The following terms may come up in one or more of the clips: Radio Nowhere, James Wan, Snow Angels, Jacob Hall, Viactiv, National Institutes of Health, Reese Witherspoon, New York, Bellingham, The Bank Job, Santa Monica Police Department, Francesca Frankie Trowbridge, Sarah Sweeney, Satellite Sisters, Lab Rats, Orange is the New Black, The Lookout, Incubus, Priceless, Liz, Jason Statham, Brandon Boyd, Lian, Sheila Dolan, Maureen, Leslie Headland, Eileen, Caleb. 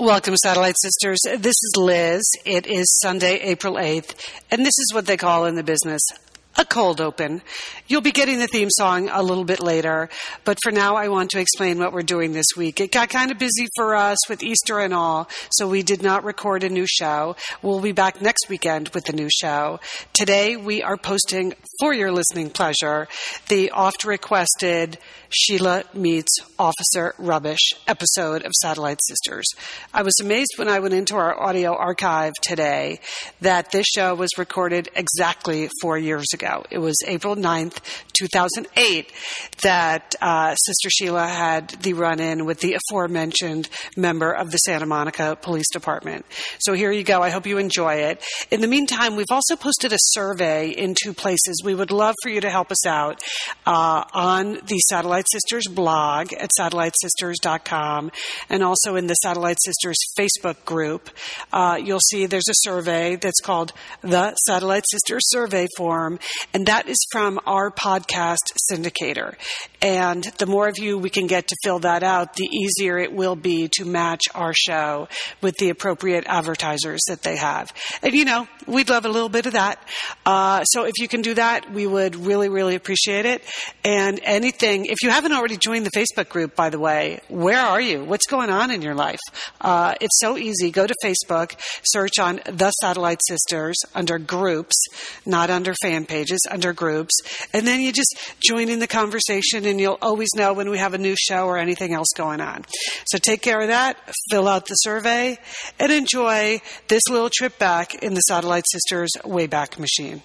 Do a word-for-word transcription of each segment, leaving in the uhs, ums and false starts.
Welcome, Satellite Sisters. This is Liz. It is Sunday, April eighth, and this is what they call in the business a cold open. You'll be getting the theme song a little bit later, but for now I want to explain what we're doing this week. It got kind of busy for us with Easter and all, so we did not record a new show. We'll be back next weekend with a new show. Today we are posting, for your listening pleasure, the oft-requested Sheila meets Officer Rubbish episode of Satellite Sisters. I was amazed when I went into our audio archive today that this show was recorded exactly four years ago. It was April ninth, two thousand eight, that uh, Sister Sheila had the run-in with the aforementioned member of the Santa Monica Police Department. So here you go. I hope you enjoy it. In the meantime, we've also posted a survey in two places. We would love for you to help us out uh, on the Satellite Sisters blog at satellite sisters dot com, and also in the Satellite Sisters Facebook group. Uh, you'll see there's a survey that's called the Satellite Sisters Survey Form, and that is from our podcast syndicator. And the more of you we can get to fill that out, the easier it will be to match our show with the appropriate advertisers that they have. And, you know, we'd love a little bit of that. Uh, so if you can do that, we would really, really appreciate it. And anything, if you If you haven't already joined the Facebook group, by the way, where are you? What's going on in your life? Uh, it's so easy. Go to Facebook, search on The Satellite Sisters under groups, not under fan pages, under groups, and then you just join in the conversation, and you'll always know when we have a new show or anything else going on. So take care of that, fill out the survey, and enjoy this little trip back in the Satellite Sisters Wayback Machine.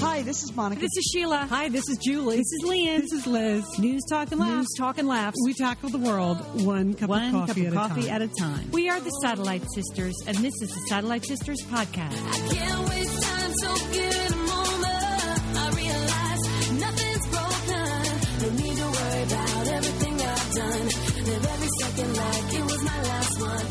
Hi, this is Monica. This is Sheila. Hi, this is Julie. This is Lian. This is Liz. News, talk, and laughs. News, talk, and laughs. We tackle the world one cup one of coffee, cup of at, coffee a at a time. We are the Satellite Sisters, and this is the Satellite Sisters podcast. I can't waste time, so give it a moment. I realize nothing's broken. No need to worry about everything I've done. Live every second like it was my last one.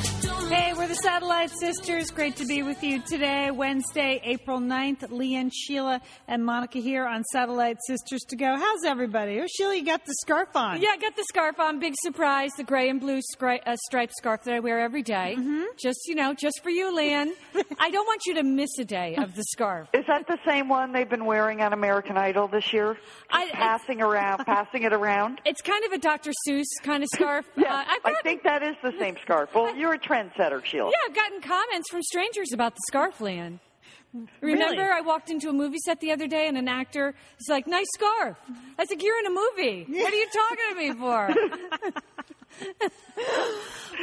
Hey, we're the Satellite Sisters. Great to be with you today, Wednesday, April ninth. Lian, Sheila, and Monica here on Satellite Sisters to Go. How's everybody? Oh, Sheila, you got the scarf on. Yeah, I got the scarf on. Big surprise, the gray and blue scri- uh, striped scarf that I wear every day. Mm-hmm. Just, you know, just for you, Lian. I don't want you to miss a day of the scarf. Is that the same one they've been wearing on American Idol this year? I, passing around, passing it around? It's kind of a Doctor Seuss kind of scarf. Yeah, uh, I, brought, I think that is the same scarf. Well, you're a trendsetter. Yeah, I've gotten comments from strangers about the scarf, Lian. Remember, really? I walked into a movie set the other day, and an actor was like, nice scarf. I was like, you're in a movie. What are you talking to me for?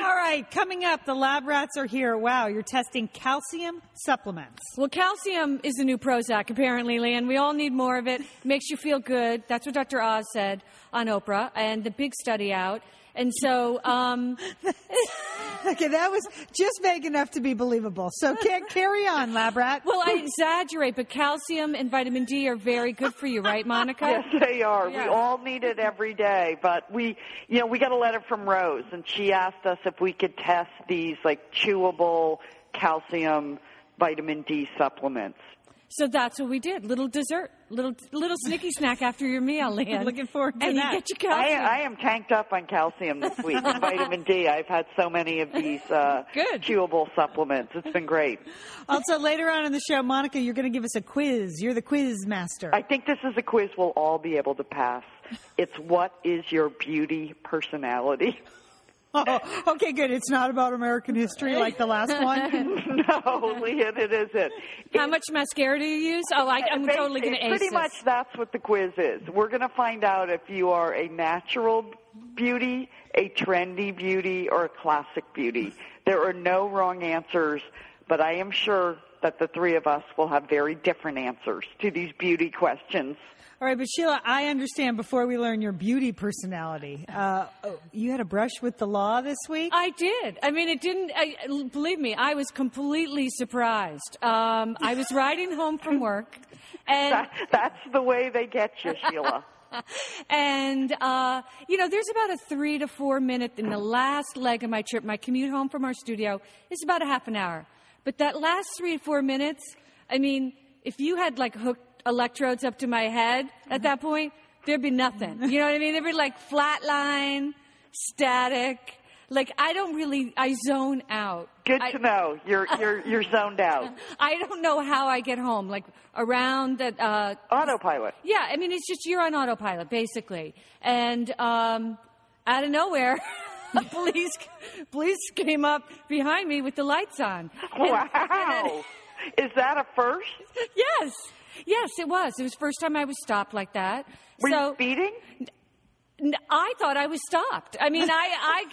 All right, coming up, the Lab Rats are here. Wow, you're testing calcium supplements. Well, calcium is the new Prozac, apparently, Lian. We all need more of it. Makes you feel good. That's what Doctor Oz said on Oprah, and the big study out. And so, um... okay, that was just vague enough to be believable. So can't carry on, Lab Rat. Well, I exaggerate, but calcium and vitamin D are very good for you, right, Monica? Yes, they are. Yeah. We all need it every day. But we, you know, we got a letter from Rose, and she asked us if we could test these, like, chewable calcium vitamin D supplements. So that's what we did. Little dessert, little little snicky snack after your meal, Lian. Looking forward to and that. And you get your calcium. I, I am tanked up on calcium this week and vitamin D. I've had so many of these uh, Good. chewable supplements. It's been great. Also, later on in the show, Monica, you're going to give us a quiz. You're the quiz master. I think this is a quiz we'll all be able to pass. It's what is your beauty personality? Oh, okay, good. It's not about American history like the last one? No, Lian, it isn't. How it's, much mascara do you use? Oh, I, I'm totally going to ace Pretty this. much that's what the quiz is. We're going to find out if you are a natural beauty, a trendy beauty, or a classic beauty. There are no wrong answers, but I am sure that the three of us will have very different answers to these beauty questions. All right, but Sheila, I understand before we learn your beauty personality, uh, you had a brush with the law this week? I did. I mean, it didn't, I, believe me, I was completely surprised. Um, I was riding home from work. and that, That's the way they get you, Sheila. And, uh, you know, there's about a three to four minute in the last leg of my trip. My commute home from our studio is about a half an hour. But that last three to four minutes, I mean... if you had, like, hooked electrodes up to my head at that point, there'd be nothing. You know what I mean? There'd be, like, flatline, static. Like, I don't really, I zone out. Good I, to know. You're you're you're zoned out. I don't know how I get home. Like, around the... Uh, autopilot. Yeah, I mean, it's just you're on autopilot, basically. And um, out of nowhere... police, police came up behind me with the lights on. And, wow. And then, is that a first? Yes. Yes, it was. It was the first time I was stopped like that. Were so, you speeding? I thought I was stopped. I mean, I,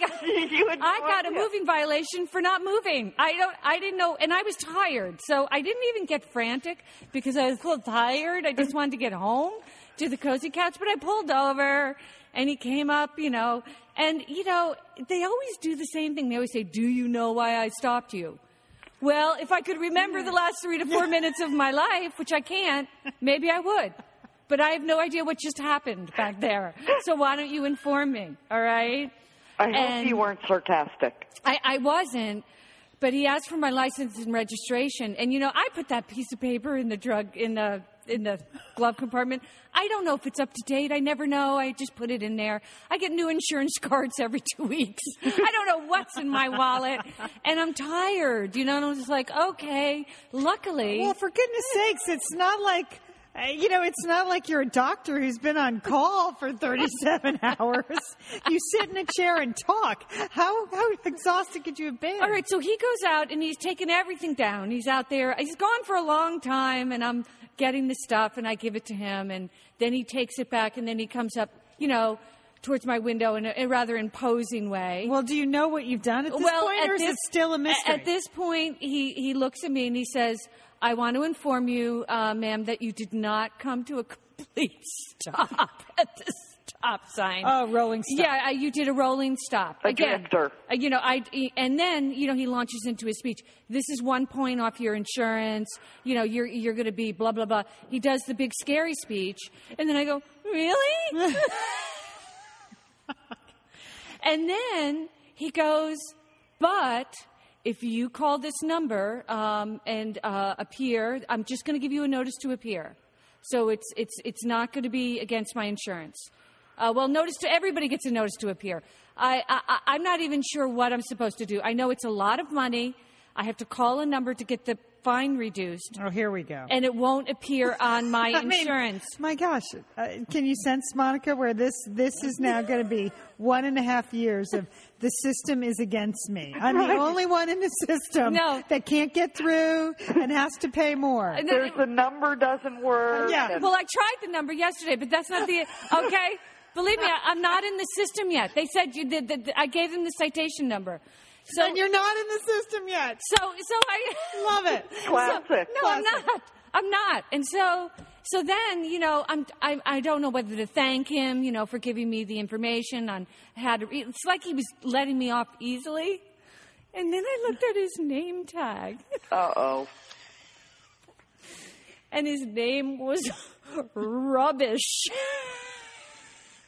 I got, I got a moving violation for not moving. I don't, I didn't know. And I was tired. So I didn't even get frantic because I was a little tired. I just wanted to get home to the cozy couch, but I pulled over. And he came up, you know, and, you know, they always do the same thing. They always say, do you know why I stopped you? Well, if I could remember the last three to four minutes of my life, which I can't, maybe I would. But I have no idea what just happened back there. So why don't you inform me? All right. I hope and you weren't sarcastic. I, I wasn't. But he asked for my license and registration. And, you know, I put that piece of paper in the drug in the in the glove compartment. I don't know if it's up to date. I never know. I just put it in there. I get new insurance cards every two weeks. I don't know what's in my wallet. And I'm tired, you know, and I'm just like, okay, luckily. Well, for goodness sakes, it's not like, you know, it's not like you're a doctor who's been on call for thirty-seven hours. You sit in a chair and talk. How how exhausted could you have been? All right, so he goes out and he's taken everything down. He's out there. He's gone for a long time, and I'm getting the stuff, and I give it to him, and then he takes it back, and then he comes up, you know, towards my window in a, a rather imposing way. Well, do you know what you've done at this well, point, at or this, is it still a mystery? At this point, he, he looks at me, and he says, I want to inform you, uh, ma'am, that you did not come to a complete stop at this stop sign. Oh, rolling stop. Yeah, uh, you did a rolling stop. A Again, uh, you know, I, and then, you know, he launches into his speech. This is one point off your insurance. You know, you're you're going to be blah, blah, blah. He does the big scary speech. And then I go, really? And then he goes, but if you call this number um, and uh, appear, I'm just going to give you a notice to appear. So it's it's it's not going to be against my insurance. Uh, well, notice to everybody gets a notice to appear. I, I, I'm not even sure what I'm supposed to do. I know it's a lot of money. I have to call a number to get the fine reduced. Oh, here we go. And it won't appear on my insurance. Mean, my gosh. Uh, can you sense, Monica, where this, this is now going to be one and a half years of the system is against me. I'm the only one in the system no. that can't get through and has to pay more. There's the number doesn't work. Yeah. Well, I tried the number yesterday, but that's not the... Okay. Believe me, I'm not in the system yet. They said you did. The, the, I gave them the citation number. So and you're not in the system yet. So, so I love it. Classic. So, no, Classic. I'm not. I'm not. And so, so then you know, I'm. I, I don't know whether to thank him, you know, for giving me the information on how to. It's like he was letting me off easily. And then I looked at his name tag. Uh oh. And his name was Rubbish.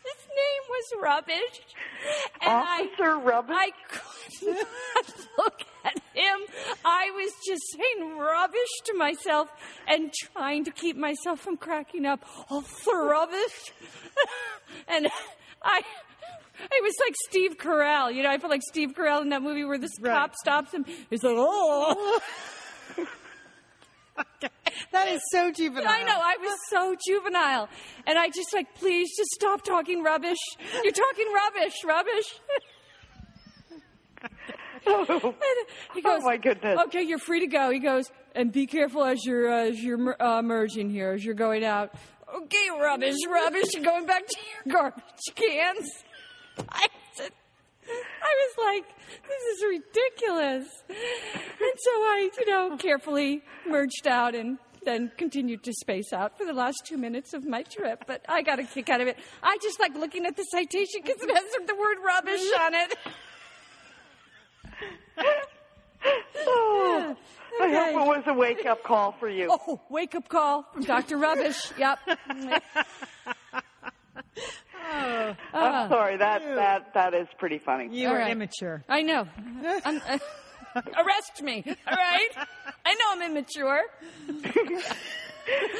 His name was Rubbish. And Officer I, Rubbish? I could not look at him. I was just saying rubbish to myself and trying to keep myself from cracking up. Officer Rubbish? And I... It was like Steve Carell. You know, I felt like Steve Carell in that movie where this right. cop stops him. He's like, oh... Okay. That is so juvenile. I know. I was so juvenile. And I just like, please just stop talking rubbish. You're talking rubbish, rubbish. Oh. He goes, oh, my goodness. Okay, you're free to go. He goes, and be careful as you're, uh, as you're uh, merging here, as you're going out. Okay, rubbish, rubbish. You're going back to your garbage cans. I said, I was like, this is ridiculous. And so I, you know, carefully merged out and then continued to space out for the last two minutes of my trip. But I got a kick out of it. I just like looking at the citation because it has the word rubbish on it. Oh, okay. I hope it was a wake-up call for you. Oh, wake-up call from Doctor Rubbish. Yep. Oh, uh, I'm sorry. That, that that is pretty funny. You are right. Immature. I know. I'm, uh, arrest me. All right. I know I'm immature.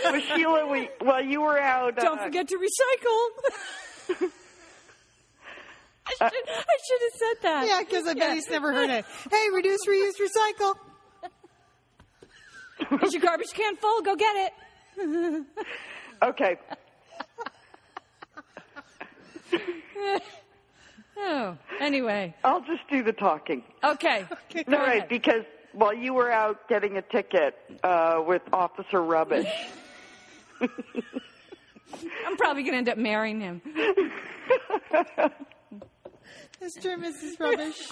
Well, Sheila, we, while you were out... Don't uh, forget to recycle. I should, uh, I should have said that. Yeah, because I bet yeah. he's never heard it. Hey, reduce, reuse, recycle. Is your garbage can full? Go get it. Okay. Oh, anyway. I'll just do the talking. Okay. okay All right, ahead. Because while you were out getting a ticket uh, with Officer Rubbish. I'm probably going to end up marrying him. Mister and Missus Rubbish.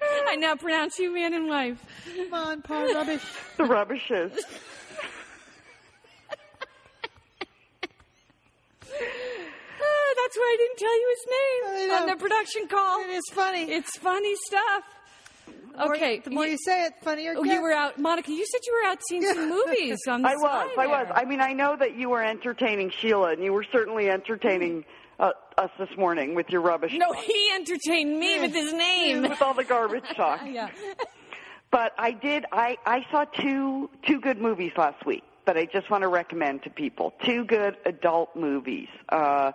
I now pronounce you man and wife. Come on, Paul Rubbish. The Rubbishes. Oh, that's why I didn't tell you his name on the production call. It is funny. It's funny stuff. Okay. The more you, you say it, funnier. Oh, you were out, Monica. You said you were out seeing some movies on the I was. I there. was. I mean, I know that you were entertaining Sheila, and you were certainly entertaining uh, us this morning with your rubbish. No, talk. He entertained me with his name, with all the garbage talk. Yeah. But I did. I, I saw two two good movies last week that I just want to recommend to people. Two good adult movies. Uh,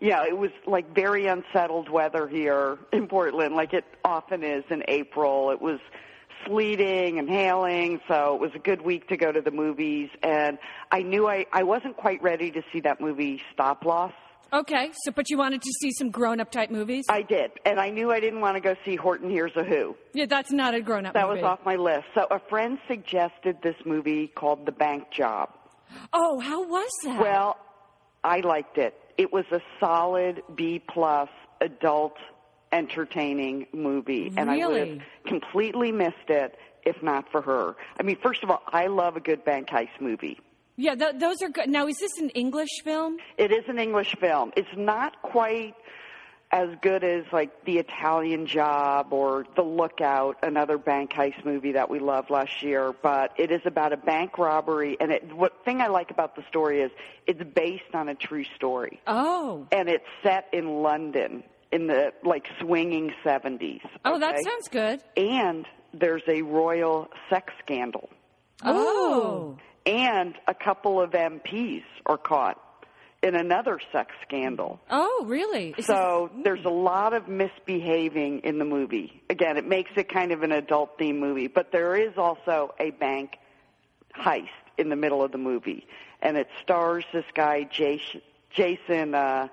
Yeah, it was like very unsettled weather here in Portland, like it often is in April. It was sleeting and hailing, so it was a good week to go to the movies. And I knew I, I wasn't quite ready to see that movie Stop Loss. Okay, so but you wanted to see some grown-up type movies? I did, and I knew I didn't want to go see Horton Hears a Who. Yeah, that's not a grown-up movie. That was off my list. So a friend suggested this movie called The Bank Job. Oh, how was that? Well, I liked it. It was a solid B-plus adult entertaining movie, and really? I would have completely missed it if not for her. I mean, first of all, I love a good bank heist movie. Yeah, th- those are good. Now, is this an English film? It is an English film. It's not quite as good as, like, The Italian Job or The Lookout, another bank heist movie that we loved last year, but it is about a bank robbery, and it, what thing I like about the story is it's based on a true story. Oh. And it's set in London in the, like, swinging seventies. Okay? Oh, that sounds good. And there's a royal sex scandal. Oh. And a couple of M Ps are caught in another sex scandal. Oh, really? Is so this... there's a lot of misbehaving in the movie. Again, it makes it kind of an adult-themed movie, but there is also a bank heist in the middle of the movie, and it stars this guy, Jason, Jason uh,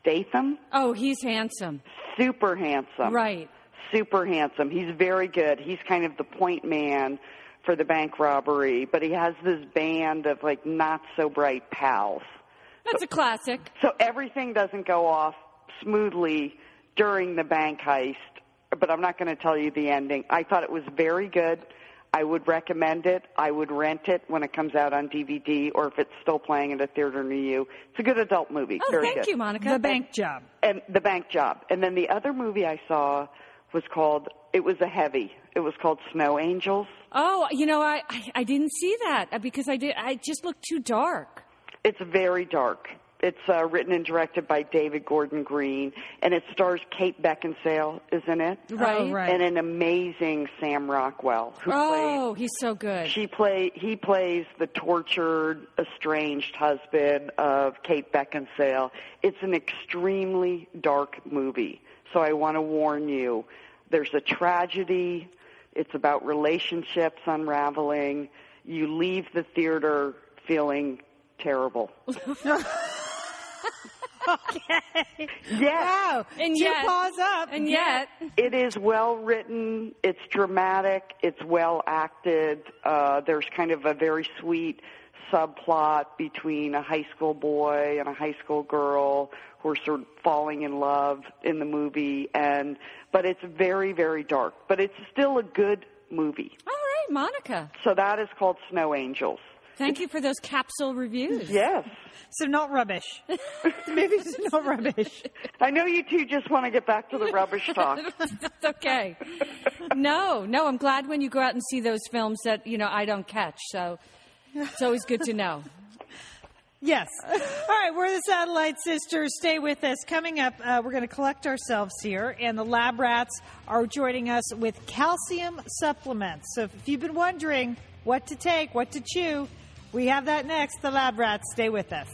Statham. Oh, he's handsome. Super handsome. Right. Super handsome. He's very good. He's kind of the point man for the bank robbery, but he has this band of, like, not-so-bright pals. That's a classic. So everything doesn't go off smoothly during the bank heist, but I'm not going to tell you the ending. I thought it was very good. I would recommend it. I would rent it when it comes out on D V D or if it's still playing at a theater near you. It's a good adult movie. Oh, very thank good. you, Monica. The Bank Job. And The Bank Job. And then the other movie I saw was called, it was a heavy. It was called Snow Angels. Oh, you know, I, I, I didn't see that because I did. I just looked too dark. It's very dark. It's uh, written and directed by David Gordon Green, and it stars Kate Beckinsale, isn't it? Right. Oh, right. And an amazing Sam Rockwell. Who oh, played, he's so good. She play. He plays the tortured, estranged husband of Kate Beckinsale. It's an extremely dark movie, so I want to warn you. There's a tragedy. It's about relationships unraveling. You leave the theater feeling terrible. Okay. Yes. Wow. And Two yet, paws up. And yet. It is well written. It's dramatic. It's well acted. Uh, there's kind of a very sweet subplot between a high school boy and a high school girl who are sort of falling in love in the movie. And But it's very, very dark. But it's still a good movie. All right, Monica. So that is called Snow Angels. Thank you for those capsule reviews. Yes. So not rubbish. Maybe it's not rubbish. I know you two just want to get back to the rubbish talk. It's okay. No, no, I'm glad when you go out and see those films that, you know, I don't catch. So it's always good to know. Yes. All right, we're the Satellite Sisters. Stay with us. Coming up, uh, we're going to collect ourselves here, and the Lab Rats are joining us with calcium supplements. So if you've been wondering what to take, what to chew, We have that next. The Lab Rats, stay with us.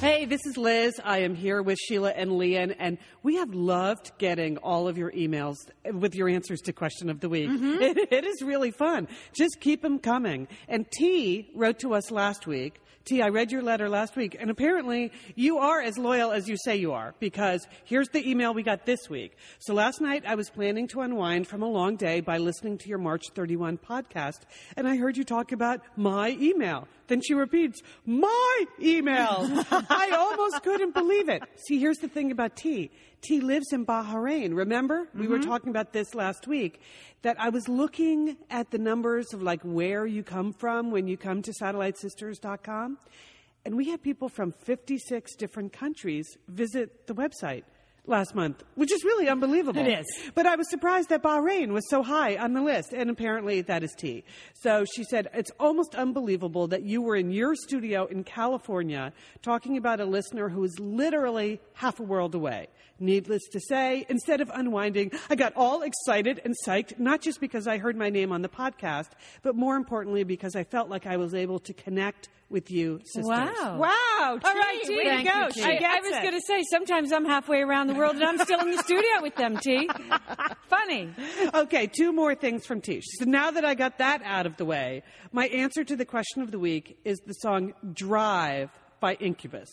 Hey, this is Liz. I am here with Sheila and Lian, and we have loved getting all of your emails with your answers to Question of the Week. Mm-hmm. It, it is really fun. Just keep them coming. And T wrote to us last week. T, I read your letter last week, and apparently you are as loyal as you say you are, because here's the email we got this week. So last night I was planning to unwind from a long day by listening to your March thirty-first podcast, and I heard you talk about my email. Then she repeats, my email. I almost couldn't believe it. See, here's the thing about T. T lives in Bahrain. Remember? Mm-hmm. We were talking about this last week, that I was looking at the numbers of, like, where you come from when you come to satellite sisters dot com. And we had people from fifty-six different countries visit the website last month, which is really unbelievable. It is. But I was surprised that Bahrain was so high on the list, and apparently that is T. So she said, it's almost unbelievable that you were in your studio in California talking about a listener who is literally half a world away. Needless to say, instead of unwinding, I got all excited and psyched, not just because I heard my name on the podcast, but more importantly because I felt like I was able to connect with you, sisters. Wow. Wow. All right, T, way to go. She gets it. I was going to say, sometimes I'm halfway around the world and I'm still in the studio with them, T. Funny. Okay, two more things from T. So now that I got that out of the way, my answer to the Question of the Week is the song Drive by Incubus.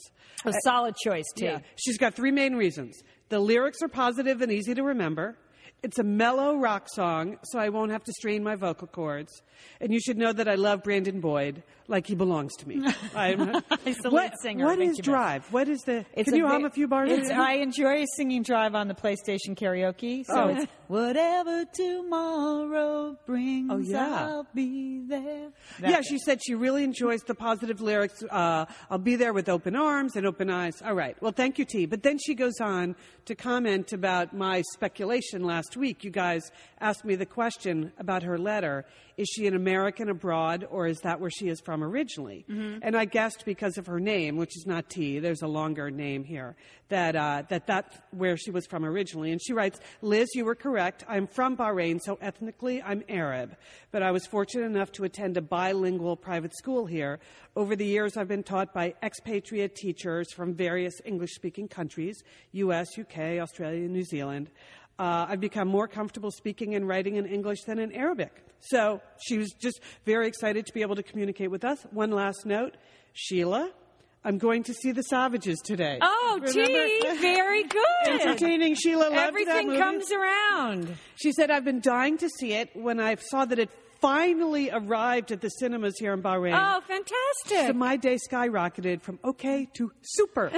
A uh, solid choice, T. Yeah. She's got three main reasons. The lyrics are positive and easy to remember. It's a mellow rock song, so I won't have to strain my vocal cords. And you should know that I love Brandon Boyd like he belongs to me. I'm, He's the what, lead singer. What is Drive? What is the... It's can you hum a few bars? It's, I enjoy singing Drive on the PlayStation karaoke. So oh. it's whatever tomorrow brings, oh, yeah. I'll be there. That's yeah, it. She said she really enjoys the positive lyrics. Uh, I'll be there with open arms and open eyes. All right. Well, thank you, T. But then she goes on to comment about my speculation last Last week, you guys asked me the question about her letter. Is she an American abroad, or is that where she is from originally? Mm-hmm. And I guessed because of her name, which is not T, there's a longer name here, that uh, that that's where she was from originally. And she writes, Liz, you were correct. I'm from Bahrain, so ethnically I'm Arab. But I was fortunate enough to attend a bilingual private school here. Over the years, I've been taught by expatriate teachers from various English-speaking countries, U S, U K, Australia, New Zealand. Uh, I've become more comfortable speaking and writing in English than in Arabic. So she was just very excited to be able to communicate with us. One last note, Sheila, I'm going to see The Savages today. Oh, gee, very good. Entertaining. Sheila loved everything that movie. Comes around. She said, I've been dying to see it. When I saw that it finally arrived at the cinemas here in Bahrain. Oh, fantastic. So my day skyrocketed from okay to super.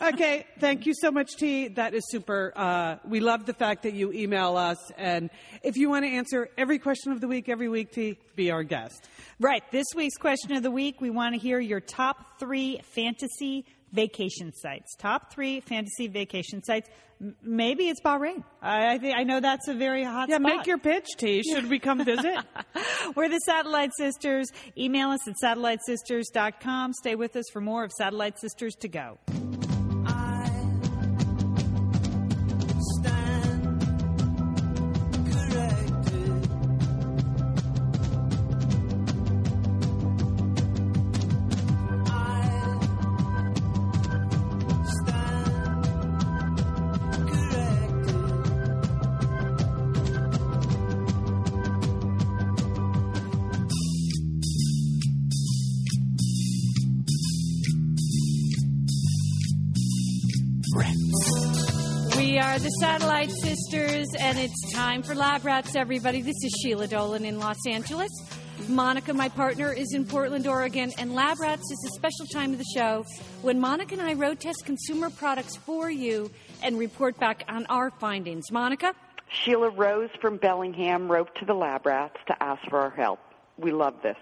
Okay, thank you so much, T. That is super. Uh, we love the fact that you email us. And if you want to answer every Question of the Week every week, T, be our guest. Right. This week's Question of the Week, we want to hear your top three fantasy vacation sites. Top three fantasy vacation sites. M- maybe it's Bahrain. I I, th- I know that's a very hot yeah, spot. Yeah, make your pitch, T. Should we come visit? We're the Satellite Sisters. Email us at satellite sisters dot com. Stay with us for more of Satellite Sisters to Go. The Satellite Sisters, and it's time for Lab Rats, everybody. This is Sheila Dolan in Los Angeles. Monica, my partner, is in Portland, Oregon, and Lab Rats is a special time of the show when Monica and I road test consumer products for you and report back on our findings. Monica? Sheila, Rose from Bellingham wrote to the Lab Rats to ask for our help. We love this.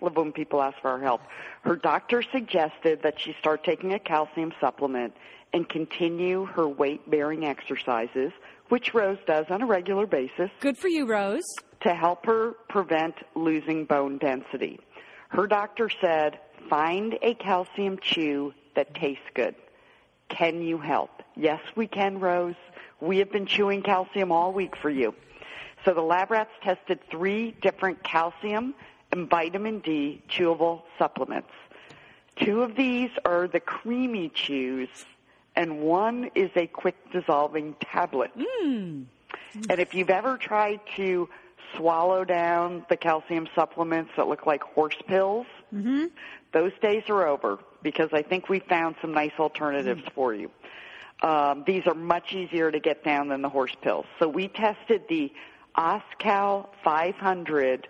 Love when people ask for our help. Her doctor suggested that she start taking a calcium supplement and continue her weight-bearing exercises, which Rose does on a regular basis. Good for you, Rose. To help her prevent losing bone density. Her doctor said, find a calcium chew that tastes good. Can you help? Yes, we can, Rose. We have been chewing calcium all week for you. So the lab rats tested three different calcium and vitamin D chewable supplements. Two of these are the creamy chews, and one is a quick-dissolving tablet. Mm. And if you've ever tried to swallow down the calcium supplements that look like horse pills, mm-hmm. those days are over, because I think we found some nice alternatives mm. for you. Um, these are much easier to get down than the horse pills. So we tested the Os-Cal five hundred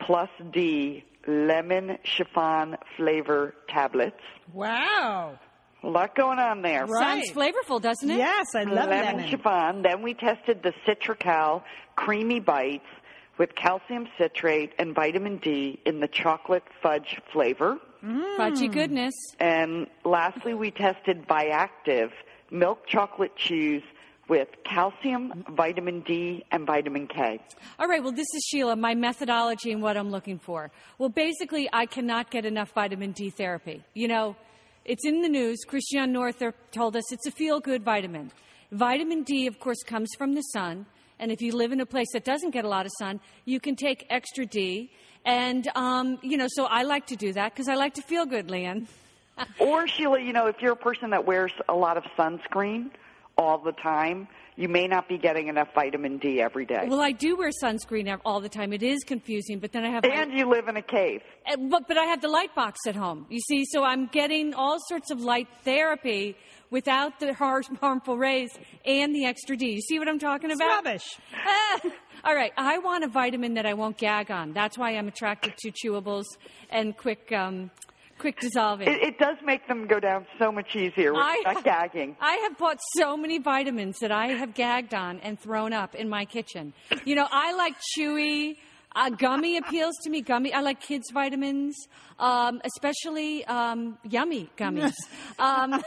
plus D lemon chiffon flavor tablets. Wow. A lot going on there. Right. Sounds flavorful, doesn't it? Yes, I love lemon. Lemon chiffon. Then we tested the CitraCal creamy bites with calcium citrate and vitamin D in the chocolate fudge flavor. Mm. Fudgy goodness. And lastly, we tested Viactiv milk chocolate chews with calcium, vitamin D, and vitamin K. All right, well, this is Sheila, my methodology and what I'm looking for. Well, basically, I cannot get enough vitamin D therapy. You know, it's in the news. Christian Norther told us it's a feel-good vitamin. Vitamin D, of course, comes from the sun. And if you live in a place that doesn't get a lot of sun, you can take extra D. And, um, you know, so I like to do that because I like to feel good, Lian. Or, Sheila, you know, if you're a person that wears a lot of sunscreen all the time, you may not be getting enough vitamin D every day. Well, I do wear sunscreen all the time. It is confusing, but then I have... And my... you live in a cave. But, but I have the light box at home, you see, so I'm getting all sorts of light therapy without the harsh, harmful rays and the extra D. You see what I'm talking about? It's rubbish. All right. I want a vitamin that I won't gag on. That's why I'm attracted to chewables and quick um, quick dissolving. It, it does make them go down so much easier with I, not gagging. I have bought so many vitamins that I have gagged on and thrown up in my kitchen. You know, I like chewy. Uh, gummy appeals to me. Gummy. I like kids' vitamins, um, especially um, yummy gummies. um,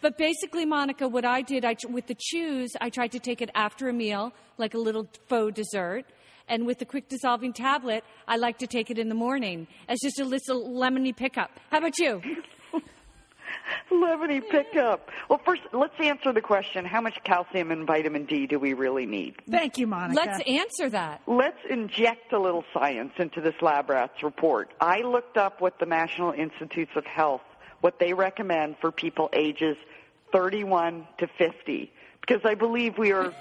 but basically, Monica, what I did I, with the chews, I tried to take it after a meal, like a little faux dessert. And with the quick-dissolving tablet, I like to take it in the morning as just a little lemony pickup. How about you? Lemony pickup. Well, first, let's answer the question, how much calcium and vitamin D do we really need? Thank you, Monica. Let's answer that. Let's inject a little science into this Lab Rats report. I looked up what the National Institutes of Health, what they recommend for people ages thirty-one to fifty, because I believe we are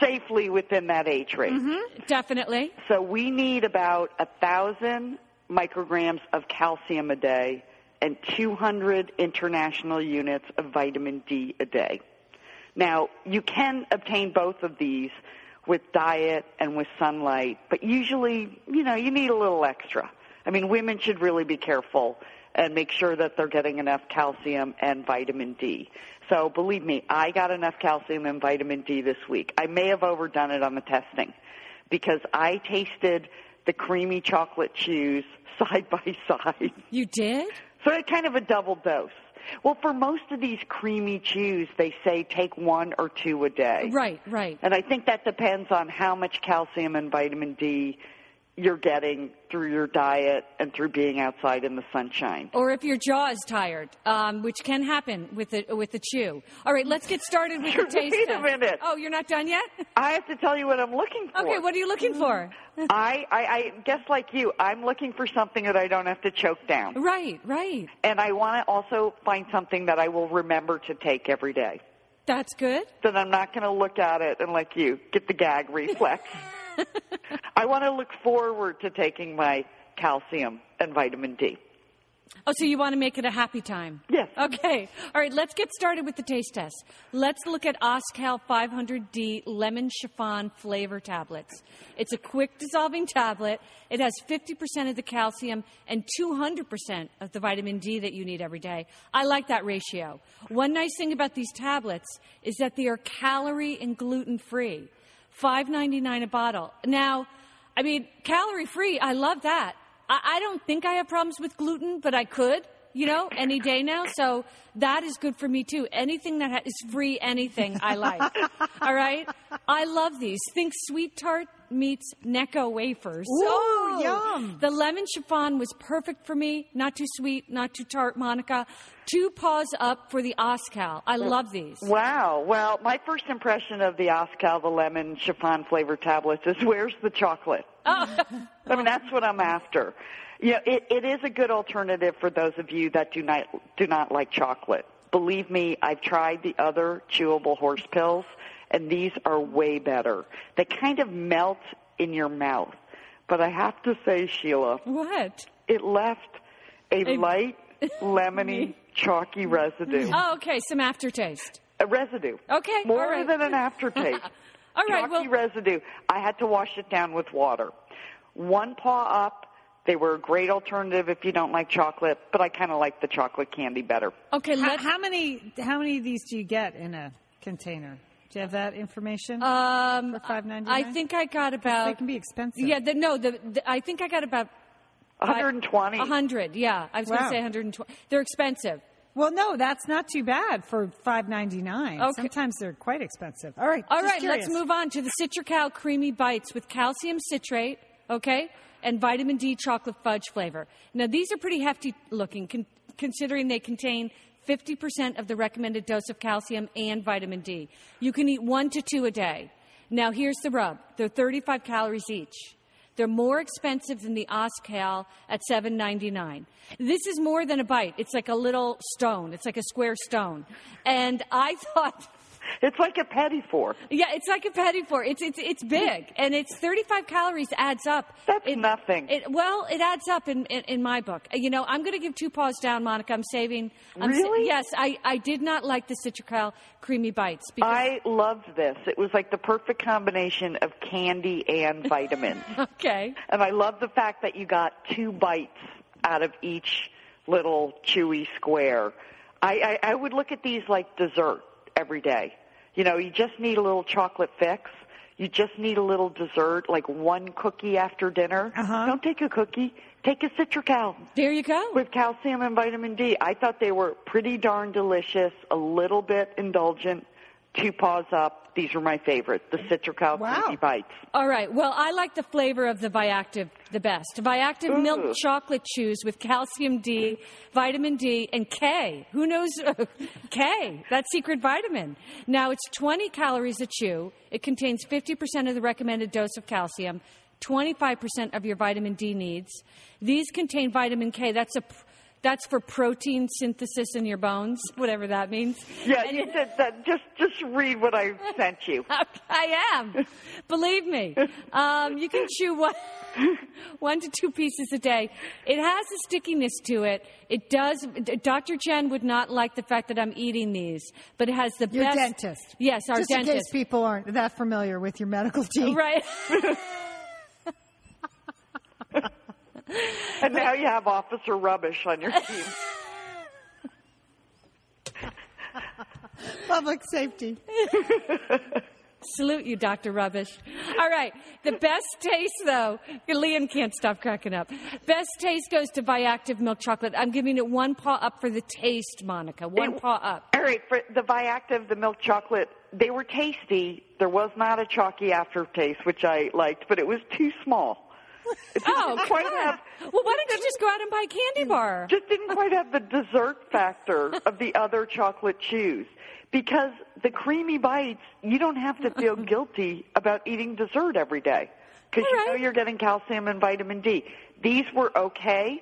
safely within that age range. Mm-hmm, definitely. So we need about one thousand micrograms of calcium a day and two hundred international units of vitamin D a day. Now, you can obtain both of these with diet and with sunlight, but usually, you know, you need a little extra. I mean, women should really be careful and make sure that they're getting enough calcium and vitamin D. So believe me, I got enough calcium and vitamin D this week. I may have overdone it on the testing because I tasted the creamy chocolate chews side by side. You did? So it's kind of a double dose. Well, for most of these creamy chews, they say take one or two a day. Right, right. And I think that depends on how much calcium and vitamin D you're getting through your diet and through being outside in the sunshine. Or if your jaw is tired, um, which can happen with the, with the chew. All right, let's get started with the taste Wait a minute. Test. Oh, you're not done yet? I have to tell you what I'm looking for. Okay, what are you looking for? I, I, I guess like you, I'm looking for something that I don't have to choke down. Right, right. And I want to also find something that I will remember to take every day. That's good. Then I'm not going to look at it and like you, get the gag reflex. I want to look forward to taking my calcium and vitamin D. Oh, so you want to make it a happy time? Yes. Okay. All right, let's get started with the taste test. Let's look at Os-Cal five hundred D Lemon Chiffon Flavor Tablets. It's a quick-dissolving tablet. It has fifty percent of the calcium and two hundred percent of the vitamin D that you need every day. I like that ratio. One nice thing about these tablets is that they are calorie and gluten-free. five ninety-nine a bottle. Now, I mean, calorie-free, I love that. I, I don't think I have problems with gluten, but I could, you know, any day now. So that is good for me, too. Anything that ha- is free, anything I like. All right? I love these. Think sweet tart, meets Necco wafers. Ooh, oh, yum. The lemon chiffon was perfect for me. Not too sweet, not too tart, Monica. Two paws up for the Os-Cal. I love these. Wow. Well, my first impression of the Os-Cal, the lemon chiffon flavored tablets, is where's the chocolate? Oh. I mean, that's what I'm after. You know, it, it is a good alternative for those of you that do not do not like chocolate. Believe me, I've tried the other chewable horse pills, and these are way better. They kind of melt in your mouth. But I have to say, Sheila, what? It left a, a... light, lemony, chalky residue. Oh, okay, some aftertaste. A residue. Okay, More all right. than an aftertaste. all right, chalky well... residue. I had to wash it down with water. One paw up. They were a great alternative if you don't like chocolate, but I kind of like the chocolate candy better. Okay, how, how many how many of these do you get in a container? Do you have that information? Um, for five ninety-nine? I think I got about. They can be expensive. Yeah, the, no, the, the I think I got about one hundred twenty. one hundred, yeah, I was wow. going to say one hundred twenty. They're expensive. Well, no, that's not too bad for five ninety-nine. Okay. Sometimes they're quite expensive. All right, all right, curious. Let's move on to the CitraCal Creamy Bites with calcium citrate. Okay. And vitamin D chocolate fudge flavor. Now, these are pretty hefty looking, con- considering they contain fifty percent of the recommended dose of calcium and vitamin D. You can eat one to two a day. Now, here's the rub. They're thirty-five calories each. They're more expensive than the Os-Cal at seven ninety-nine. This is more than a bite. It's like a little stone. It's like a square stone. And I thought... It's like a petty four. Yeah, it's like a petty four. It's it's it's big, and it's thirty-five calories adds up. That's it, nothing. It, well, it adds up in, in, in my book. You know, I'm going to give two paws down, Monica. I'm saving. I'm really? Sa- yes, I, I did not like the CitraCal Creamy Bites. Because I loved this. It was like the perfect combination of candy and vitamins. Okay. And I love the fact that you got two bites out of each little chewy square. I, I, I would look at these like dessert every day. You know, you just need a little chocolate fix. You just need a little dessert, like one cookie after dinner. Uh-huh. Don't take a cookie. Take a CitraCal. There you go. With calcium and vitamin D. I thought they were pretty darn delicious, a little bit indulgent. Two paws up. These were my favorite, the CitraCal wow. Creamy Bites. All right. Well, I like the flavor of the Viactiv the best. Viactiv Ooh. Milk chocolate chews with calcium D, vitamin D, and K. Who knows? K, that secret vitamin. Now, it's twenty calories a chew. It contains fifty percent of the recommended dose of calcium, twenty-five percent of your vitamin D needs. These contain vitamin K. That's a... Pr- That's for protein synthesis in your bones, whatever that means. Yeah, and you it, said that. Just just read what I sent you. I am. Believe me. Um, you can chew one, one to two pieces a day. It has a stickiness to it. It does. Doctor Chen would not like the fact that I'm eating these, but it has the your best. Your dentist. Yes, our just dentist. Just in case people aren't that familiar with your medical team. Right. And now you have Officer Rubbish on your team. Public safety. Salute you, Doctor Rubbish. All right. The best taste, though, Lian can't stop cracking up. Best taste goes to Viactiv milk chocolate. I'm giving it one paw up for the taste, Monica. One it, paw up. All right. For the Viactiv, the milk chocolate, they were tasty. There was not a chalky aftertaste, which I liked, but it was too small. It oh, quite have, well, why don't you just go out and buy a candy bar? Just didn't quite have the dessert factor of the other chocolate chews. Because the creamy bites, you don't have to feel guilty about eating dessert every day. Because you right. know you're getting calcium and vitamin D. These were okay.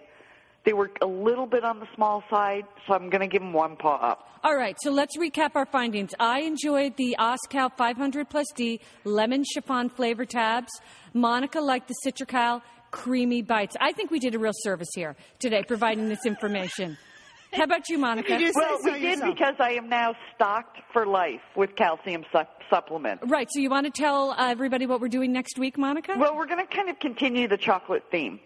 They were a little bit on the small side, so I'm going to give them one paw up. All right, so let's recap our findings. I enjoyed the Os-Cal five hundred plus D lemon chiffon flavor tabs. Monica liked the CitraCal Creamy Bites. I think we did a real service here today providing this information. How about you, Monica? You well, we did yourself. Because I am now stocked for life with calcium su- supplements. Right, so you want to tell uh, everybody what we're doing next week, Monica? Well, we're going to kind of continue the chocolate theme.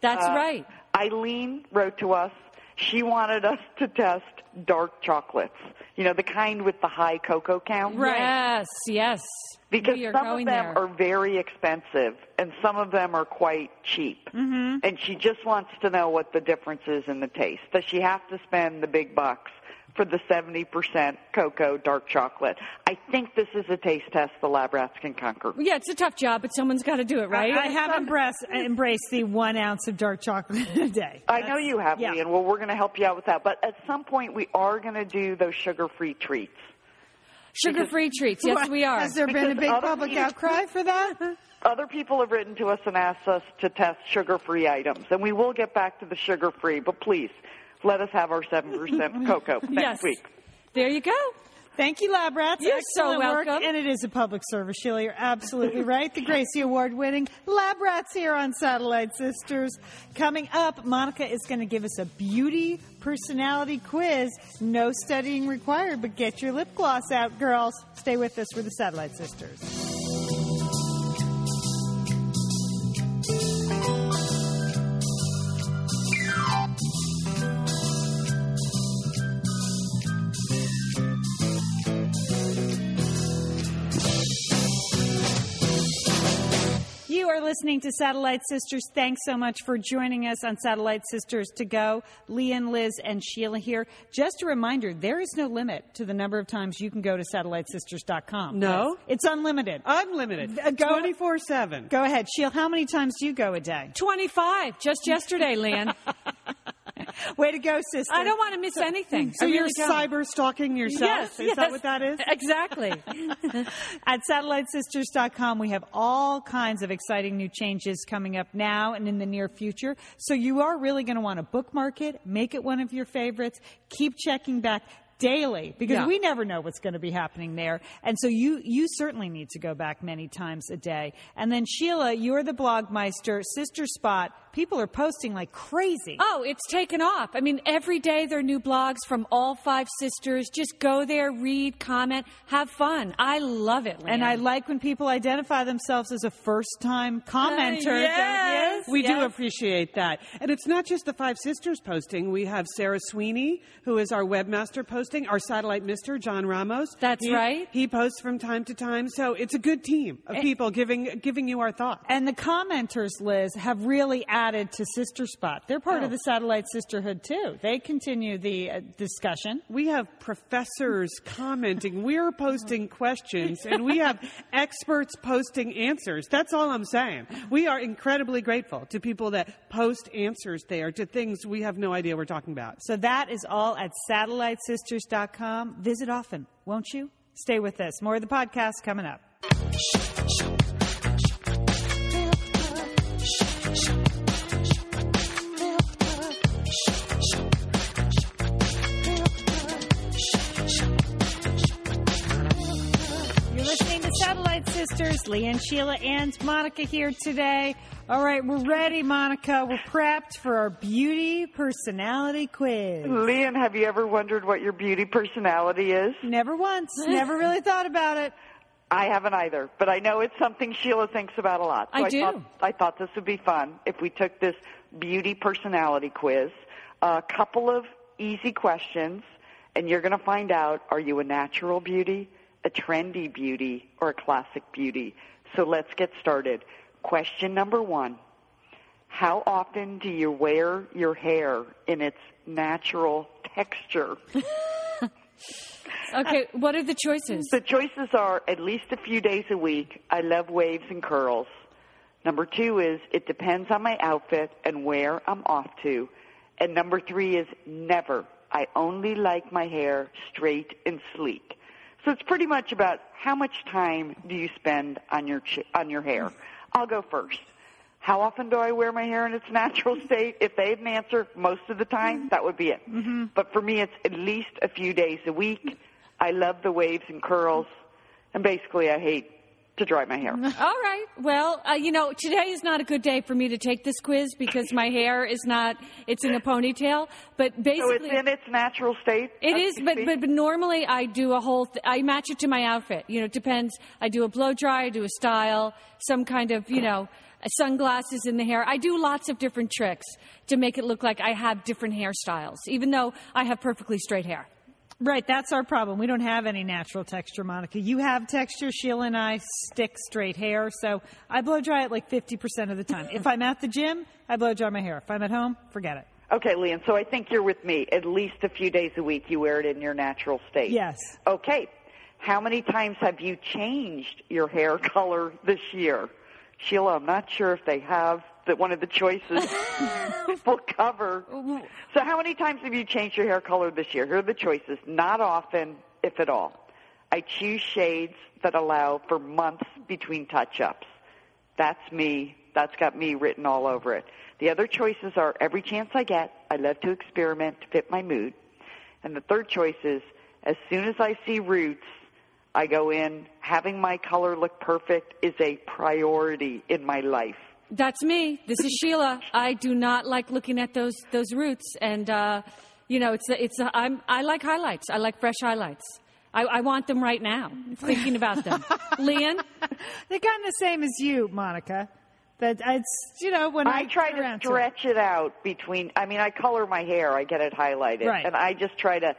That's uh, right. Eileen wrote to us. She wanted us to test dark chocolates, you know, the kind with the high cocoa count. Right. Yes, yes. Because some of them there. are very expensive and some of them are quite cheap. Mm-hmm. And she just wants to know what the difference is in the taste. Does she have to spend the big bucks for the seventy percent cocoa dark chocolate. I think this is a taste test the Lab Rats can conquer. Yeah, it's a tough job, but someone's got to do it, right? I, I have embraced, embraced the one ounce of dark chocolate a day. I That's, know you have, yeah. Lian. Well, we're going to help you out with that. But at some point, we are going to do those sugar-free treats. Sugar-free treats, yes, we are. Has there because been a big public people, outcry for that? Other people have written to us and asked us to test sugar-free items, and we will get back to the sugar-free, but please, let us have our seven percent cocoa next yes. week. There you go. Thank you, Lab Rats. You're Excellent so welcome. Work. And it is a public service, Sheila. You're absolutely right. The Gracie Award-winning Lab Rats here on Satellite Sisters. Coming up, Monica is going to give us a beauty personality quiz. No studying required, but get your lip gloss out, girls. Stay with us. We're the Satellite Sisters. Listening to Satellite Sisters. Thanks so much for joining us on Satellite Sisters to Go. Lian, Liz, and Sheila here. Just a reminder, there is no limit to the number of times you can go to satellite sisters dot com. No? It's unlimited. Unlimited. twenty-four seven. Go ahead. Sheila, how many times do you go a day? twenty-five. Just yesterday, Lian. Way to go, sister. I don't want to miss so, anything. So I you're really cyber stalking yourself? Yes, is yes. that what that is? Exactly. At satellite sisters dot com, we have all kinds of exciting new changes coming up now and in the near future. So you are really going to want to bookmark it, make it one of your favorites, keep checking back daily, because yeah. we never know what's going to be happening there. And so you you certainly need to go back many times a day. And then, Sheila, you're the blogmeister, Sister Spot. People are posting like crazy. Oh, it's taken off. I mean, every day there are new blogs from all five sisters. Just go there, read, comment, have fun. I love it, Lian. And I like when people identify themselves as a first-time commenter. Uh, yes. We yes. do appreciate that. And it's not just the five sisters posting. We have Sarah Sweeney, who is our webmaster poster. Our satellite mister, John Ramos. That's he, right. He posts from time to time. So it's a good team of people giving giving you our thoughts. And the commenters, Liz, have really added to Sister Spot. They're part oh. of the Satellite Sisterhood, too. They continue the uh, discussion. We have professors commenting. We're posting questions, and we have experts posting answers. That's all I'm saying. We are incredibly grateful to people that post answers there to things we have no idea we're talking about. So that is all at Satellite Sisters. Visit often, won't you? Stay with us. More of the podcast coming up. You're listening to Satellite Sisters. Lian, Sheila, and Monica here today. All right, we're ready, Monica. We're prepped for our beauty personality quiz. Lian, have you ever wondered what your beauty personality is? Never once. Never really thought about it. I haven't either, but I know it's something Sheila thinks about a lot. So I, I do. Thought, I thought this would be fun if we took this beauty personality quiz, a couple of easy questions, and you're going to find out, are you a natural beauty, a trendy beauty, or a classic beauty? So let's get started. Question number one, how often do you wear your hair in its natural texture? Okay, what are the choices? The choices are at least a few days a week. I love waves and curls. Number two is it depends on my outfit and where I'm off to. And number three is never. I only like my hair straight and sleek. So it's pretty much about how much time do you spend on your ch- on your hair. I'll go first. How often do I wear my hair in its natural state? If they have an answer, most of the time, that would be it. Mm-hmm. But for me, it's at least a few days a week. I love the waves and curls. And basically, I hate to dry my hair. All right. Well, uh, you know, today is not a good day for me to take this quiz because my hair is not, it's in a ponytail. But basically. So it's in its natural state? It is, but, but but normally I do a whole, th- I match it to my outfit. You know, it depends. I do a blow dry, I do a style, some kind of, you know, sunglasses in the hair. I do lots of different tricks to make it look like I have different hairstyles, even though I have perfectly straight hair. Right, that's our problem. We don't have any natural texture, Monica. You have texture. Sheila and I stick straight hair, so I blow dry it like fifty percent of the time. If I'm at the gym, I blow dry my hair. If I'm at home, forget it. Okay, Lian, so I think you're with me. At least a few days a week you wear it in your natural state. Yes. Okay. How many times have you changed your hair color this year? Sheila, I'm not sure if they have that one of the choices will cover. So how many times have you changed your hair color this year? Here are the choices. Not often, if at all. I choose shades that allow for months between touch-ups. That's me. That's got me written all over it. The other choices are every chance I get, I love to experiment to fit my mood. And the third choice is as soon as I see roots, I go in. Having my color look perfect is a priority in my life. That's me. This is Sheila. I do not like looking at those those roots, and uh, you know, it's it's. Uh, I'm I like highlights. I like fresh highlights. I, I want them right now. Thinking about them, Lian. They're kind of the same as you, Monica. That it's you know when I, I try to stretch to it. it out between. I mean, I color my hair. I get it highlighted, right. And I just try to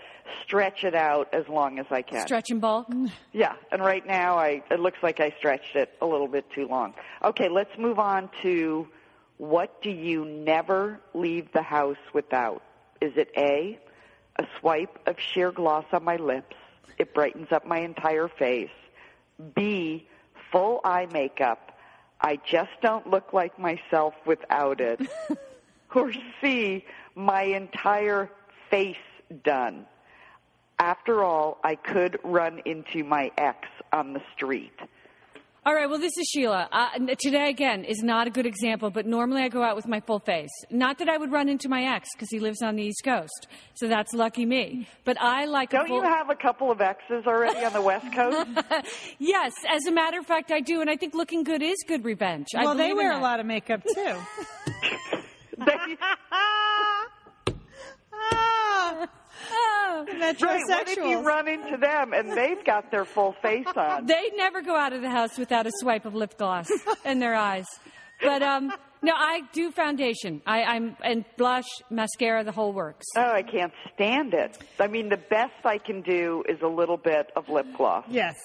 stretch it out as long as I can. Stretch and bulk. Yeah, and right now I it looks like I stretched it a little bit too long. Okay, let's move on to what do you never leave the house without? Is it A, a swipe of sheer gloss on my lips? It brightens up my entire face. B, full eye makeup. I just don't look like myself without it. Or C, my entire face done. After all, I could run into my ex on the street. All right, well, this is Sheila. Uh, today, again, is not a good example, but normally I go out with my full face. Not that I would run into my ex, because he lives on the East Coast, so that's lucky me. But I like Don't a full... you have a couple of exes already on the West Coast? Yes, as a matter of fact, I do, and I think looking good is good revenge. Well, I they wear a lot of makeup, too. Ah! Oh, right. What if you run into them and they've got their full face on? They never go out of the house without a swipe of lip gloss in their eyes. But um, no, I do foundation. I, I'm and blush, mascara, the whole works. Oh, I can't stand it. I mean, the best I can do is a little bit of lip gloss. Yes.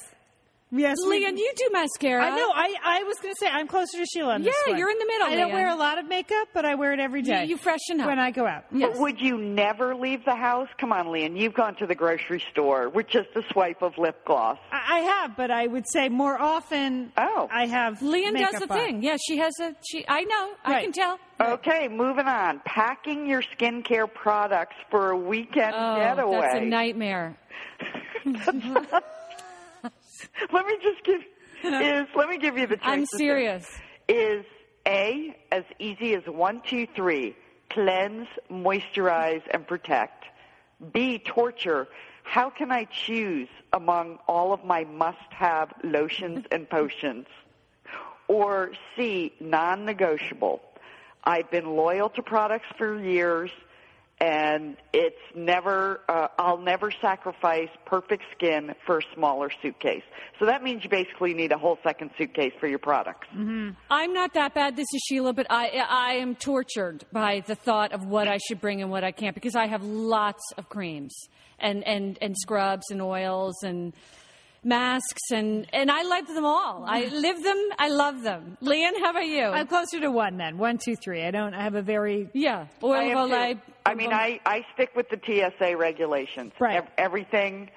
Yes, Lian, you do mascara. I know. I, I was going to say, I'm closer to Sheila on yeah, this one. Yeah, you're in the middle, I Lian. don't wear a lot of makeup, but I wear it every day. You, you freshen up. When I go out. Yes. But would you never leave the house? Come on, Lian. You've gone to the grocery store with just a swipe of lip gloss. I, I have, but I would say more often oh. I have Lian makeup does the on. thing. Yeah, she has a... She, I know. Right. I can tell. Okay, moving on. Packing your skincare products for a weekend oh, getaway. That's a nightmare. Let me just give is let me give you the choices. I'm serious. Is A, as easy as one, two, three, cleanse, moisturize, and protect. B, torture. How can I choose among all of my must-have lotions and potions? Or C, non-negotiable. I've been loyal to products for years, and it's never, uh, I'll never sacrifice perfect skin for a smaller suitcase. So that means you basically need a whole second suitcase for your products. Mm-hmm. I'm not that bad. This is Sheila, but I, I am tortured by the thought of what I should bring and what I can't, because I have lots of creams and, and, and scrubs and oils and masks, and, and I like them all. I live them. I love them. Lian, how about you? I'm closer to one then. One, two, three. I don't. I have a very yeah. Oil I, olay, I mean, olay. I I stick with the T S A regulations. Right. E- everything,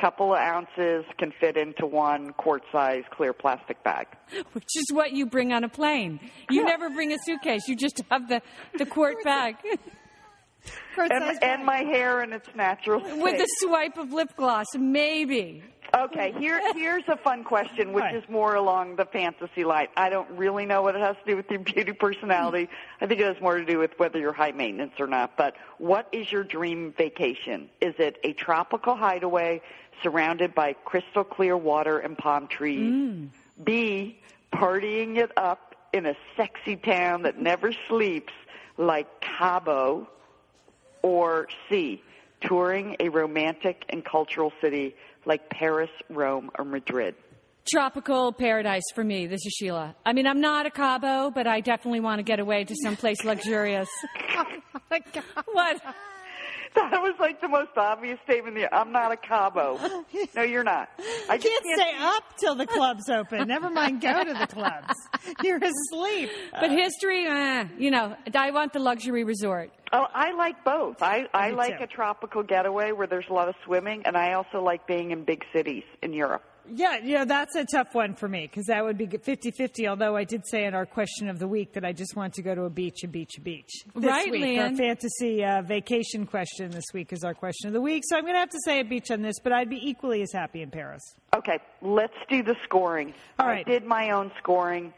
couple of ounces can fit into one quart-size clear plastic bag, which is what you bring on a plane. You yeah. never bring a suitcase. You just have the the quart bag. And, and my hair in its natural state. With a swipe of lip gloss, maybe. Okay, here, here's a fun question, which is more along the fantasy line. I don't really know what it has to do with your beauty personality. I think it has more to do with whether you're high maintenance or not. But what is your dream vacation? Is it a tropical hideaway surrounded by crystal clear water and palm trees? Mm. B, partying it up in a sexy town that never sleeps like Cabo? Or C, touring a romantic and cultural city like Paris, Rome, or Madrid? Tropical paradise for me. This is Sheila. I mean, I'm not a Cabo, but I definitely want to get away to someplace luxurious. What? That was like the most obvious statement there. I'm not a Cabo. No, you're not. I just can't, can't stay see. up till the club's open. Never mind go to the clubs. You're asleep. But history, uh, you know, I want the luxury resort. Oh, I like both. I, I like too. a tropical getaway where there's a lot of swimming, and I also like being in big cities in Europe. Yeah, you know, that's a tough one for me because that would be fifty-fifty, although I did say in our question of the week that I just want to go to a beach, a beach, a beach. This right, week, Lian. Our fantasy uh, vacation question this week is our question of the week, so I'm going to have to say a beach on this, but I'd be equally as happy in Paris. Okay, let's do the scoring. All right. I did my own scoring.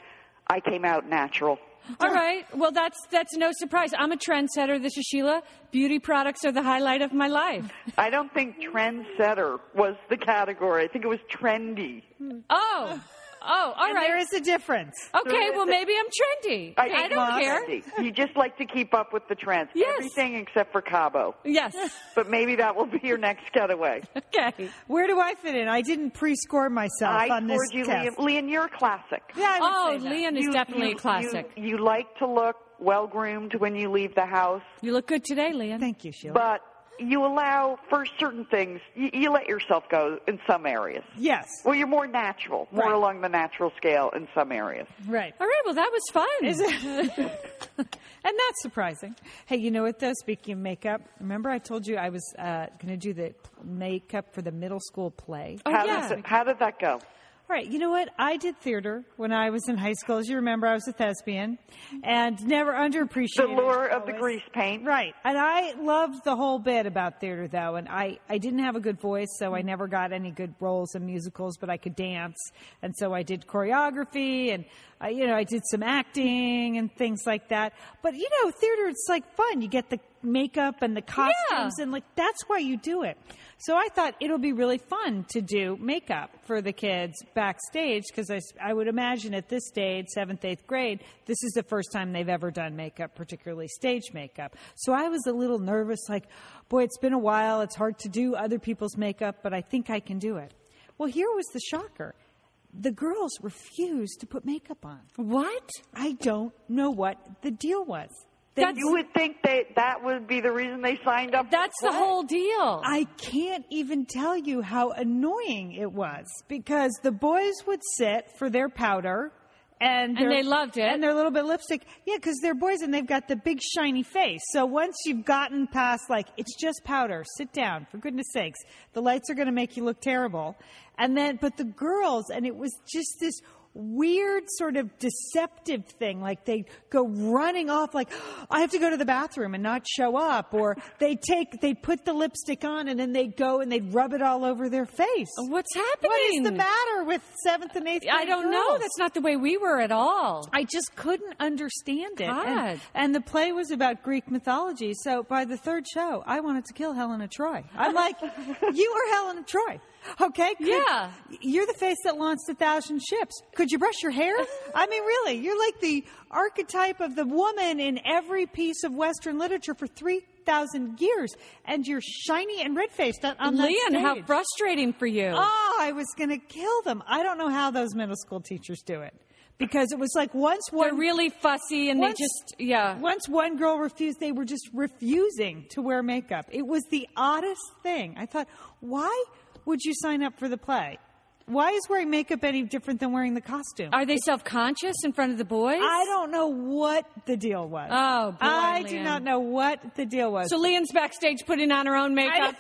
I came out natural. All right. Well, that's that's no surprise. I'm a trendsetter. This is Sheila. Beauty products are the highlight of my life. I don't think trendsetter was the category. I think it was trendy. Oh. Oh, all and right. There is a difference. Okay, well, a... maybe I'm trendy. I, I don't Mom, care. You just like to keep up with the trends. Yes. Everything except for Cabo. Yes. But maybe that will be your next getaway. Okay. Where do I fit in? I didn't pre-score myself I on this you, test. Lian, Lian, you're a classic. Yeah, I would oh, Lian is you, definitely you, a classic. You, you like to look well-groomed when you leave the house. You look good today, Lian. Thank you, Sheila. But you allow for certain things, you, you let yourself go in some areas. Yes. Well, you're more natural, more right. along the natural scale in some areas. Right. All right, well, that was fun. Is it? And that's surprising. Hey, you know what, though? Speaking of makeup, remember I told you I was uh, going to do the makeup for the middle school play? Oh, how yeah. Does it, how did that go? All right, you know what? I did theater when I was in high school. As you remember, I was a thespian and never underappreciated. The lure of the grease paint. Right. And I loved the whole bit about theater, though. And I, I didn't have a good voice, so I never got any good roles in musicals, but I could dance. And so I did choreography and, uh, you know, I did some acting and things like that. But, you know, theater, it's like fun. You get the makeup and the costumes yeah. and like that's why you do it. So I thought it'll be really fun to do makeup for the kids backstage because I, I would imagine at this stage, seventh, eighth grade, this is the first time they've ever done makeup, particularly stage makeup. So I was a little nervous, like, boy, it's been a while. It's hard to do other people's makeup, but I think I can do it. Well, here was the shocker. The girls refused to put makeup on. What? I don't know what the deal was. That's, you would think that that would be the reason they signed up. That's the whole deal. I can't even tell you how annoying it was because the boys would sit for their powder and, and they loved it and their little bit of lipstick. Yeah, because they're boys and they've got the big shiny face. So once you've gotten past like, it's just powder, sit down, for goodness sakes. The lights are going to make you look terrible. And then, but the girls, and it was just this weird sort of deceptive thing, like they go running off like, oh, I have to go to the bathroom and not show up, or they take they put the lipstick on and then they go and they'd rub it all over their face. What's happening? What is the matter with seventh and eighth grade I don't girls? know. That's not the way we were at all. I just couldn't understand it. And, and the play was about Greek mythology, so by the third show I wanted to kill Helena Troy. I'm like, you are Helena Troy. Okay. Could, yeah. You're the face that launched a thousand ships. Could you brush your hair? I mean, really, you're like the archetype of the woman in every piece of Western literature for three thousand years. And you're shiny and red-faced on that stage. Lian, how frustrating for you. Oh, I was going to kill them. I don't know how those middle school teachers do it. Because it was like once one... They're really fussy and once, they just, yeah. Once one girl refused, they were just refusing to wear makeup. It was the oddest thing. I thought, why... would you sign up for the play? Why is wearing makeup any different than wearing the costume? Are they self-conscious in front of the boys? I don't know what the deal was. Oh, boy, I Lian. do not know what the deal was. So Leanne's backstage putting on her own makeup.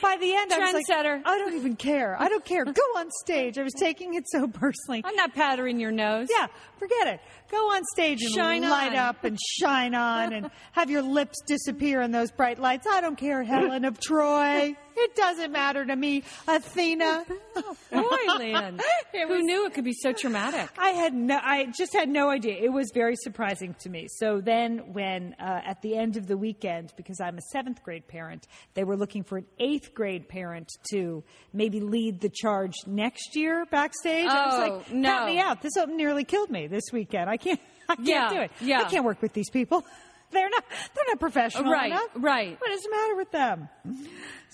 By the end, I was like, trendsetter. I don't even care. I don't care. Go on stage. I was taking it so personally. I'm not powdering your nose. Yeah, forget it. Go on stage and shine light on. up and shine on and have your lips disappear in those bright lights. I don't care, Helen of Troy. It doesn't matter to me, Athena. Oh, boy, Lian. Who was, knew it could be so traumatic? I had no, I just had no idea. It was very surprising to me. So then when uh, at the end of the weekend, because I'm a seventh grade parent, they were looking for an eighth grade parent to maybe lead the charge next year backstage. Oh, I was like, help no. me out. This nearly killed me this weekend. I can't, I can't yeah, do it. Yeah. I can't work with these people. They're not They're not professional right, enough. Right, right. What is the matter with them?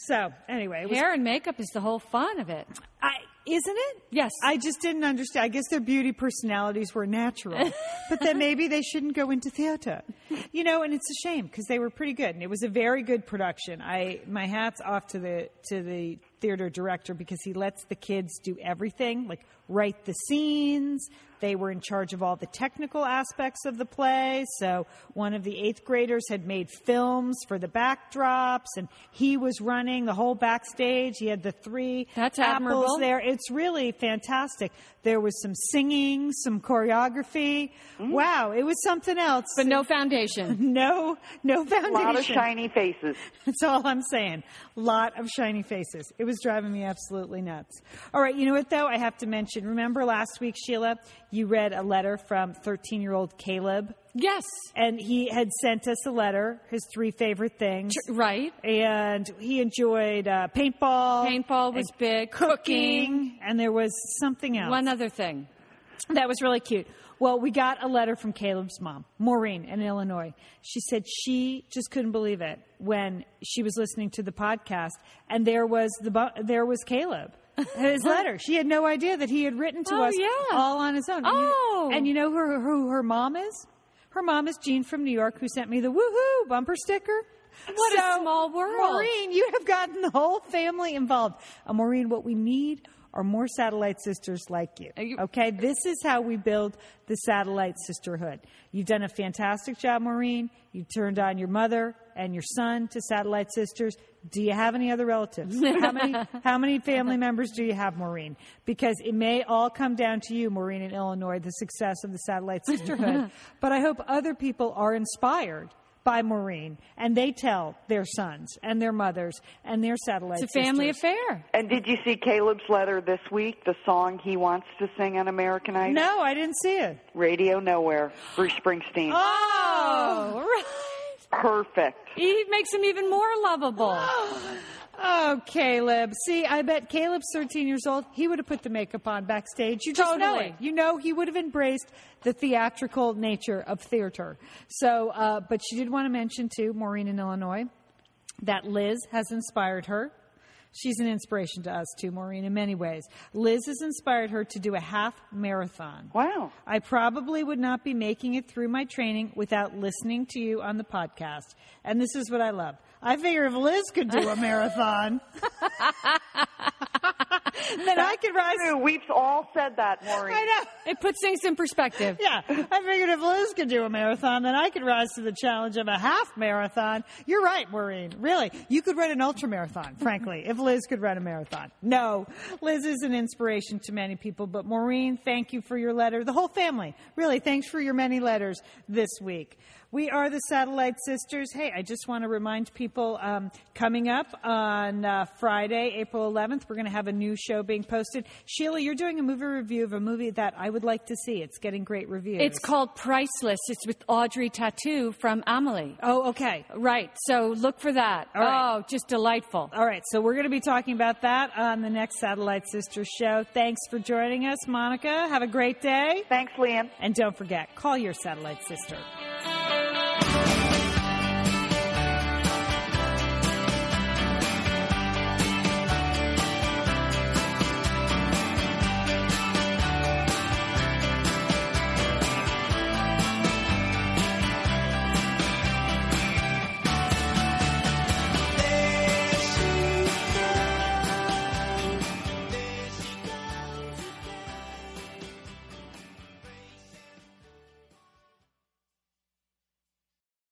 So, anyway. It was, hair and makeup is the whole fun of it. I Isn't it? Yes. I just didn't understand. I guess their beauty personalities were natural. But then maybe they shouldn't go into theater. You know, and it's a shame because they were pretty good. And it was a very good production. I my hat's off to the to the theater director because he lets the kids do everything, like write the scenes. They were in charge of all the technical aspects of the play. So one of the eighth graders had made films for the backdrops, and he was running the whole backstage. He had the three That's apples admirable. There. It's really fantastic. There was some singing, some choreography. Mm. Wow, it was something else. But no foundation. No, no foundation. A lot of shiny faces. That's all I'm saying. A lot of shiny faces. It was driving me absolutely nuts. All right, you know what, though? I have to mention, remember last week, Sheila, you read a letter from thirteen-year-old Caleb. Yes. And he had sent us a letter, his three favorite things. Right. And he enjoyed uh, paintball. Paintball was big. Cooking. Cooking. And there was something else. One other thing. That was really cute. Well, we got a letter from Caleb's mom, Maureen, in Illinois. She said she just couldn't believe it when she was listening to the podcast, and there was the there was Caleb. His letter. She had no idea that he had written to oh, us yeah. all on his own. And oh. You, and you know who, who her mom is? Her mom is Jean from New York, who sent me the woohoo bumper sticker. What so, a small world. Maureen, you have gotten the whole family involved. Uh, Maureen, what we need are more Satellite Sisters like you. you. Okay? This is how we build the Satellite Sisterhood. You've done a fantastic job, Maureen. You turned on your mother and your son to Satellite Sisters. Do you have any other relatives? How many how many family members do you have, Maureen? Because it may all come down to you, Maureen, in Illinois, the success of the Satellite Sisterhood. But I hope other people are inspired by Maureen, and they tell their sons and their mothers and their satellite sisters. It's a family affair. And did you see Caleb's letter this week, the song he wants to sing on American Idol? No, I didn't see it. Radio Nowhere, Bruce Springsteen. Oh, right. Perfect. He makes him even more lovable. Oh. Oh, Caleb. See, I bet Caleb's thirteen years old. He would have put the makeup on backstage. You just totally. know it. You know he would have embraced the theatrical nature of theater. So, uh, but she did want to mention, too, Maureen in Illinois, that Liz has inspired her. She's an inspiration to us, too, Maureen, in many ways. Liz has inspired her to do a half marathon. Wow. I probably would not be making it through my training without listening to you on the podcast. And this is what I love. I figure if Liz could do a marathon, then That's I could rise. True. We've all said that, Maureen. I know. It puts things in perspective. Yeah. I figured if Liz could do a marathon, then I could rise to the challenge of a half marathon. You're right, Maureen. Really. You could run an ultra marathon, frankly, if Liz could run a marathon. No. Liz is an inspiration to many people. But, Maureen, thank you for your letter. The whole family. Really, thanks for your many letters this week. We are the Satellite Sisters. Hey, I just want to remind people, um, coming up on uh, Friday, April eleventh, we're going to have a new show being posted. Sheila, you're doing a movie review of a movie that I would like to see. It's getting great reviews. It's called Priceless. It's with Audrey Tautou from Amelie. Oh, okay. Right. So look for that. All right. Oh, just delightful. All right. So we're going to be talking about that on the next Satellite Sisters show. Thanks for joining us, Monica. Have a great day. Thanks, Liam. And don't forget, call your Satellite Sister.